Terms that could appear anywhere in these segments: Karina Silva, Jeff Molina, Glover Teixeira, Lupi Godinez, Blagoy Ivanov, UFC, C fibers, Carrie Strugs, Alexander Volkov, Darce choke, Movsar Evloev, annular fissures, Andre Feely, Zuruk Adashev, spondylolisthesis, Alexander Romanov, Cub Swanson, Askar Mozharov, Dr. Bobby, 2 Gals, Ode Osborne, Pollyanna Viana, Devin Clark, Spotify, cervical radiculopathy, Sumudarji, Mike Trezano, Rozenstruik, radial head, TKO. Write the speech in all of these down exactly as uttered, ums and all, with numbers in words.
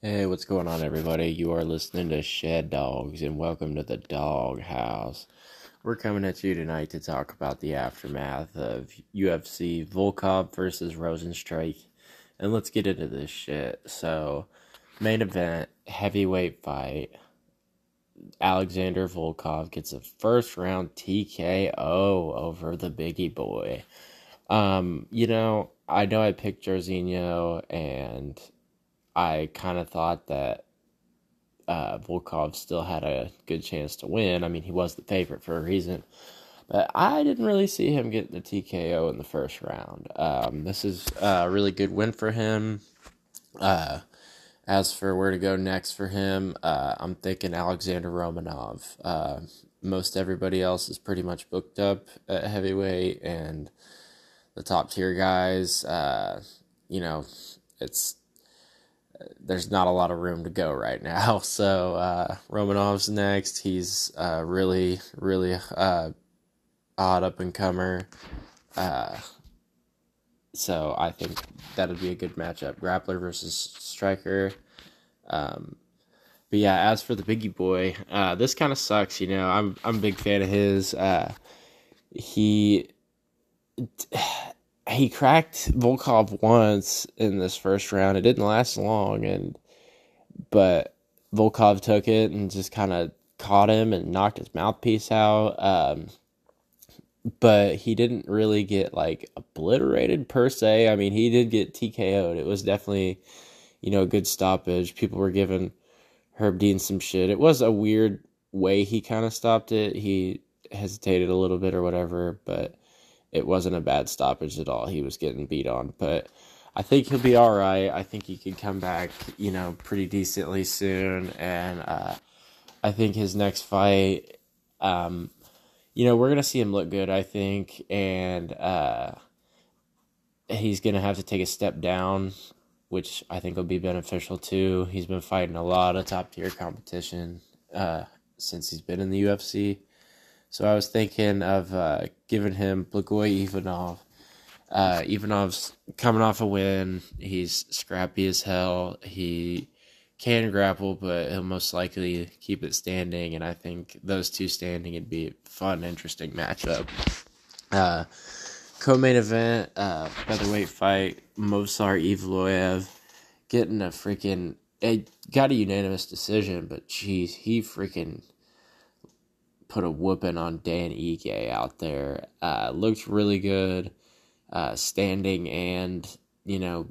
Hey, what's going on, everybody? You are listening to Shed Dogs, and welcome to the Dog House. We're coming at you tonight to talk about the aftermath of U F C Volkov versus Rozenstruik, and let's get into this shit. So, main event, heavyweight fight. Alexander Volkov gets a first-round T K O over the biggie boy. Um, you know, I know I picked Jorzinho, and I kind of thought that uh, Volkov still had a good chance to win. I mean, he was the favorite for a reason. But I didn't really see him get the T K O in the first round. Um, this is a really good win for him. Uh, as for where to go next for him, uh, I'm thinking Alexander Romanov. Uh, most everybody else is pretty much booked up at heavyweight. And the top-tier guys, uh, you know, it's... there's not a lot of room to go right now. So uh, Romanov's next. He's uh, really, really uh, odd up-and-comer. Uh, so I think that would be a good matchup. Grappler versus striker. Um, but, yeah, as for the biggie boy, uh, this kind of sucks, you know. I'm I'm a big fan of his. Uh, he... He cracked Volkov once in this first round. It didn't last long, and but Volkov took it and just kind of caught him and knocked his mouthpiece out. Um, but he didn't really get, like, obliterated per se. I mean, he did get T K O'd. It was definitely, you know, a good stoppage. People were giving Herb Dean some shit. It was a weird way he kind of stopped it. He hesitated a little bit or whatever, but it wasn't a bad stoppage at all. He was getting beat on, but I think he'll be all right. I think he could come back, you know, pretty decently soon. And uh, I think his next fight, um, you know, we're going to see him look good, I think. And uh, he's going to have to take a step down, which I think will be beneficial too. He's been fighting a lot of top-tier competition uh, since he's been in the U F C. So I was thinking of uh, giving him Blagoy Ivanov. Uh, Ivanov's coming off a win. He's scrappy as hell. He can grapple, but he'll most likely keep it standing. And I think those two standing would be a fun, interesting matchup. Uh, co-main event, uh, featherweight fight, Movsar Evloev getting a freaking... It got a unanimous decision, but geez, he freaking... put a whooping on Dan Ige out there. Uh, looked really good, uh, standing and, you know,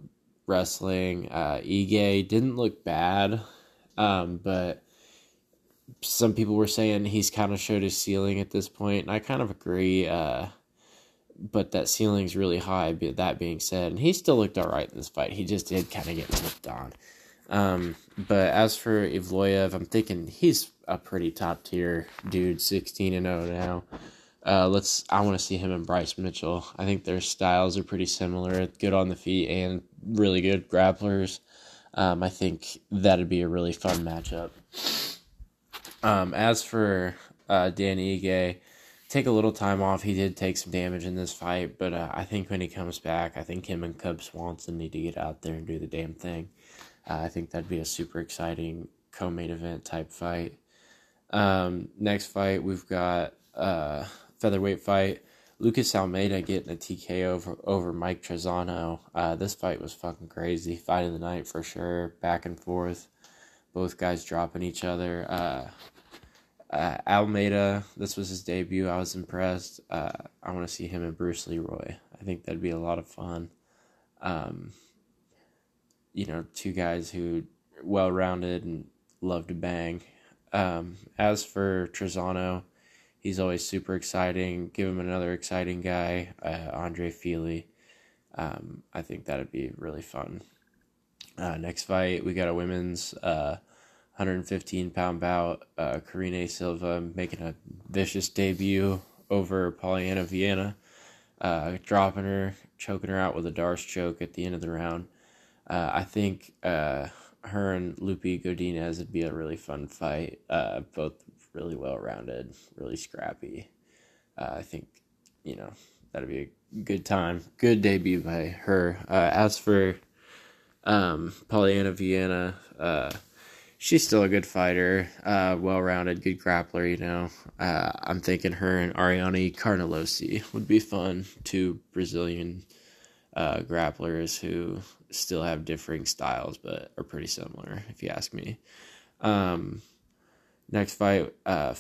wrestling. Uh, Ige didn't look bad, um, but some people were saying he's kind of showed his ceiling at this point, and I kind of agree, uh, but that ceiling's really high, that being said. And he still looked all right in this fight. He just did kind of get whipped on. Um, but as for Evloev, I'm thinking he's a pretty top tier dude, sixteen and oh now. Uh, let's, I want to see him and Bryce Mitchell. I think their styles are pretty similar, good on the feet and really good grapplers. Um, I think that'd be a really fun matchup. Um, as for, uh, Dan Ige, take a little time off. He did take some damage in this fight, but, uh, I think when he comes back, I think him and Cub Swanson need to get out there and do the damn thing. Uh, I think that'd be a super exciting co-main event type fight. Um, next fight, we've got uh, featherweight fight. Lucas Almeida getting a T K O over, over Mike Trezano. Uh, this fight was fucking crazy. Fight of the night for sure. Back and forth. Both guys dropping each other. Uh, uh, Almeida, this was his debut. I was impressed. Uh, I want to see him and Bruce Leroy. I think that'd be a lot of fun. Um... You know, two guys who are well-rounded and love to bang. Um, as for Trezano, he's always super exciting. Give him another exciting guy, uh, Andre Feely. Um, I think that would be really fun. Uh, next fight, we got a women's uh, one fifteen pound bout. Uh, Karina Silva making a vicious debut over Pollyanna Viana. Uh, dropping her, choking her out with a Darce choke at the end of the round. Uh, I think uh, her and Lupi Godinez would be a really fun fight. Uh, both really well-rounded, really scrappy. Uh, I think, you know, that'd be a good time. Good debut by her. Uh, as for Um, Pollyanna Viana, uh, she's still a good fighter, uh, well-rounded, good grappler, you know. Uh, I'm thinking her and Ariani Carnalosi would be fun, two Brazilian uh, grapplers who still have differing styles but are pretty similar, if you ask me. Um, next fight, uh,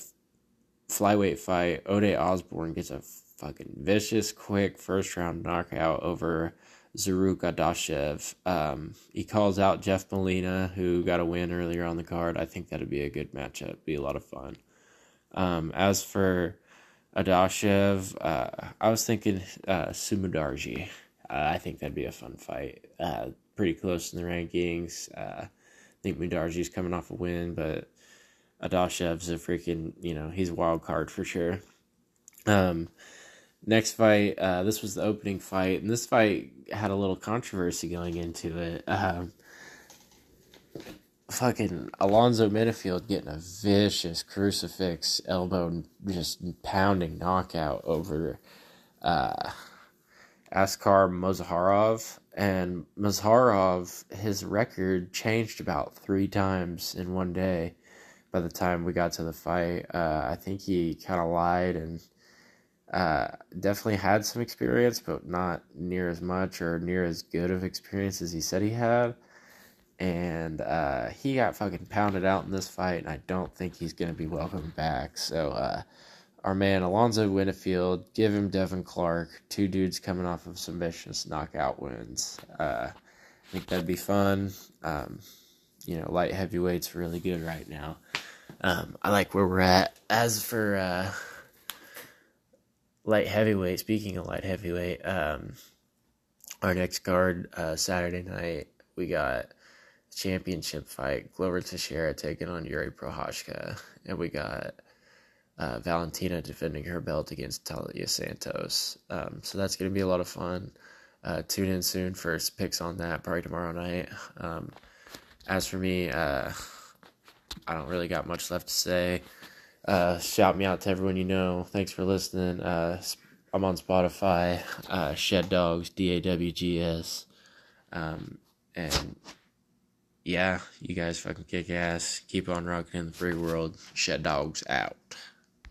flyweight fight, Ode Osborne gets a fucking vicious, quick first-round knockout over Zuruk Adashev. Um, he calls out Jeff Molina, who got a win earlier on the card. I think that'd be a good matchup. Be a lot of fun. Um, as for Adashev, uh, I was thinking uh, Sumudarji. Uh, I think that'd be a fun fight. Uh, pretty close in the rankings. Uh, I think Mudarji's coming off a win, but Adashev's a freaking, you know, he's a wild card for sure. Um, Next fight, uh, this was the opening fight, and this fight had a little controversy going into it. Um, fucking Alonzo Menifield getting a vicious crucifix, elbow, and just pounding knockout over uh, Askar Mozharov. And Mozharov, his record changed about three times in one day by the time we got to the fight. Uh, I think he kind of lied and Uh, definitely had some experience, but not near as much or near as good of experience as he said he had. And uh, he got fucking pounded out in this fight, and I don't think he's going to be welcome back. So uh, our man Alonzo Menifield, give him Devin Clark, two dudes coming off of submissions, knockout wins. Uh, I think that'd be fun. Um, you know, light heavyweight's really good right now. Um, I like where we're at. As for... Uh, light heavyweight, speaking of light heavyweight, um, our next card, uh, Saturday night, we got the championship fight, Glover Teixeira taking on Yuri Prochaska, and we got uh, Valentina defending her belt against Talia Santos. Um, so that's going to be a lot of fun. Uh, tune in soon for picks on that, probably tomorrow night. Um, as for me, uh, I don't really got much left to say. Uh, shout me out to everyone you know. Thanks for listening. Uh, I'm on Spotify, uh, Shed Dogs, D A W G S. Um, and yeah, you guys fucking kick ass. Keep on rocking in the free world. Shed Dogs out.